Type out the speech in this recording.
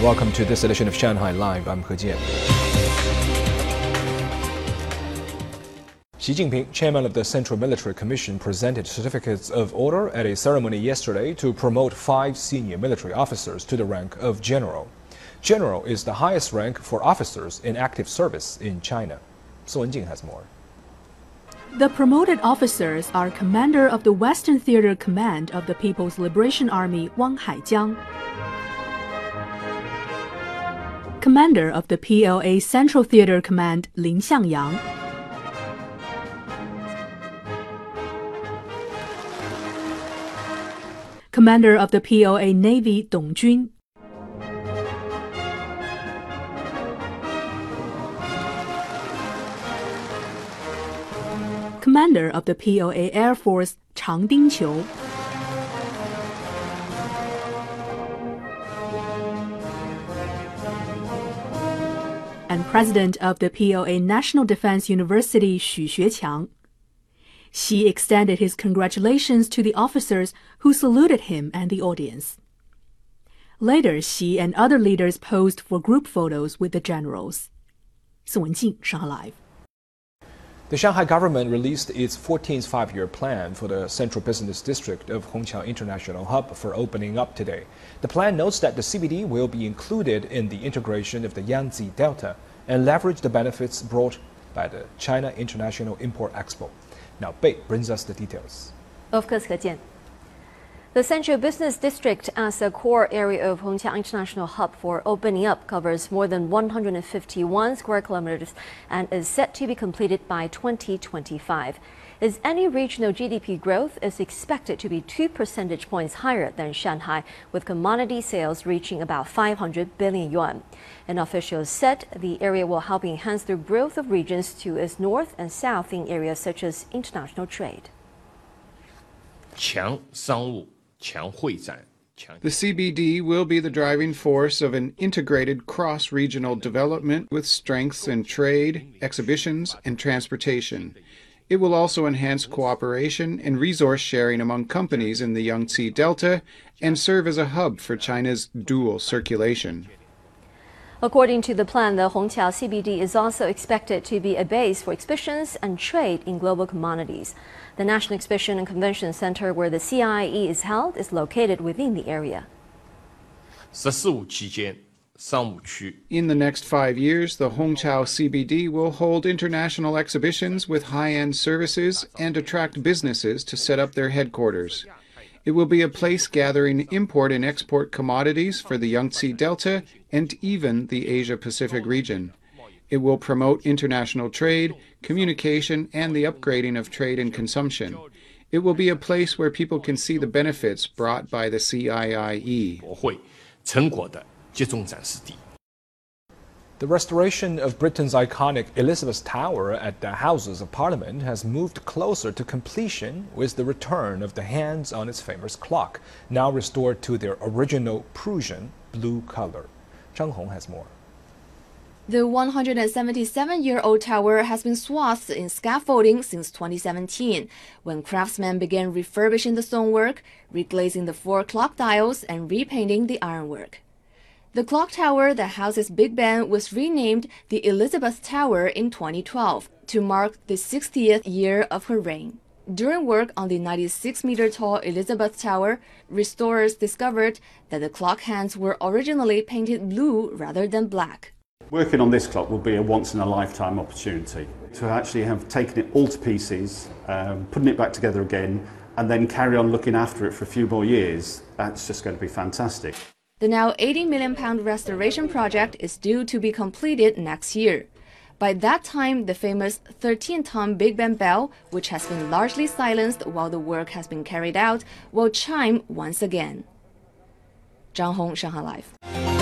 Welcome to this edition of Shanghai Live. I'm He Jian. Xi Jinping, chairman of the Central Military Commission, presented certificates of order at a ceremony yesterday to promote 5 senior military officers to the rank of general. General is the highest rank for officers in active service in China. Su Wenjing has more. The promoted officers are commander of the Western Theater Command of the People's Liberation Army, Wang Haijiang, commander of the PLA Central Theater Command, Lin Xiangyang, commander of the PLA Navy, Dong Jun, commander of the PLA Air Force, Chang Dingqiu, and president of the PLA National Defense University, Xu Xueqiang. Xi extended his congratulations to the officers who saluted him and the audience. Later, Xi and other leaders posed for group photos with the generals. Su Wenjing, Shanghai Live. The Shanghai government released its 14th five-year plan for the central business district of Hongqiao International Hub for opening up today. The plan notes that the CBD will be included in the integration of the Yangtze Delta and leverage the benefits brought by the China International Import Expo. Now, Bei brings us the details. Of course, He Jian. The Central Business District as a core area of Hongqiao International Hub for opening up covers more than 151 square kilometers and is set to be completed by 2025. Its annual regional GDP growth is expected to be 2 percentage points higher than Shanghai, with commodity sales reaching about 500 billion yuan. An official said the area will help enhance the growth of regions to its north and south in areas such as international trade. The CBD will be the driving force of an integrated cross-regional development with strengths in trade, exhibitions, and transportation. It will also enhance cooperation and resource sharing among companies in the Yangtze Delta and serve as a hub for China's dual circulation. According to the plan, the Hongqiao CBD is also expected to be a base for exhibitions and trade in global commodities. The National Exhibition and Convention Center, where the CIIE is held, is located within the area. In the next 5 years, the Hongqiao CBD will hold international exhibitions with high-end services and attract businesses to set up their headquarters. It will be a place gathering import and export commodities for the Yangtze Delta and even the Asia-Pacific region. It will promote international trade, communication, and the upgrading of trade and consumption. It will be a place where people can see the benefits brought by the CIIE. The restoration of Britain's iconic Elizabeth Tower at the Houses of Parliament has moved closer to completion with the return of the hands on its famous clock, now restored to their original Prussian blue color. Zhang Hong has more. The 177-year-old tower has been swathed in scaffolding since 2017, when craftsmen began refurbishing the stonework, reglazing the 4 clock dials, and repainting the ironwork. The clock tower that houses Big Ben was renamed the Elizabeth Tower in 2012 to mark the 60th year of her reign. During work on the 96-meter-tall Elizabeth Tower, restorers discovered that the clock hands were originally painted blue rather than black. Working on this clock will be a once-in-a-lifetime opportunity to actually have taken it all to pieces, putting it back together again, and then carry on looking after it for a few more years. That's just going to be fantastic. The now £80 million restoration project is due to be completed next year. By that time, the famous 13-ton Big Ben bell, which has been largely silenced while the work has been carried out, will chime once again. Zhang Hong, Shanghai Live.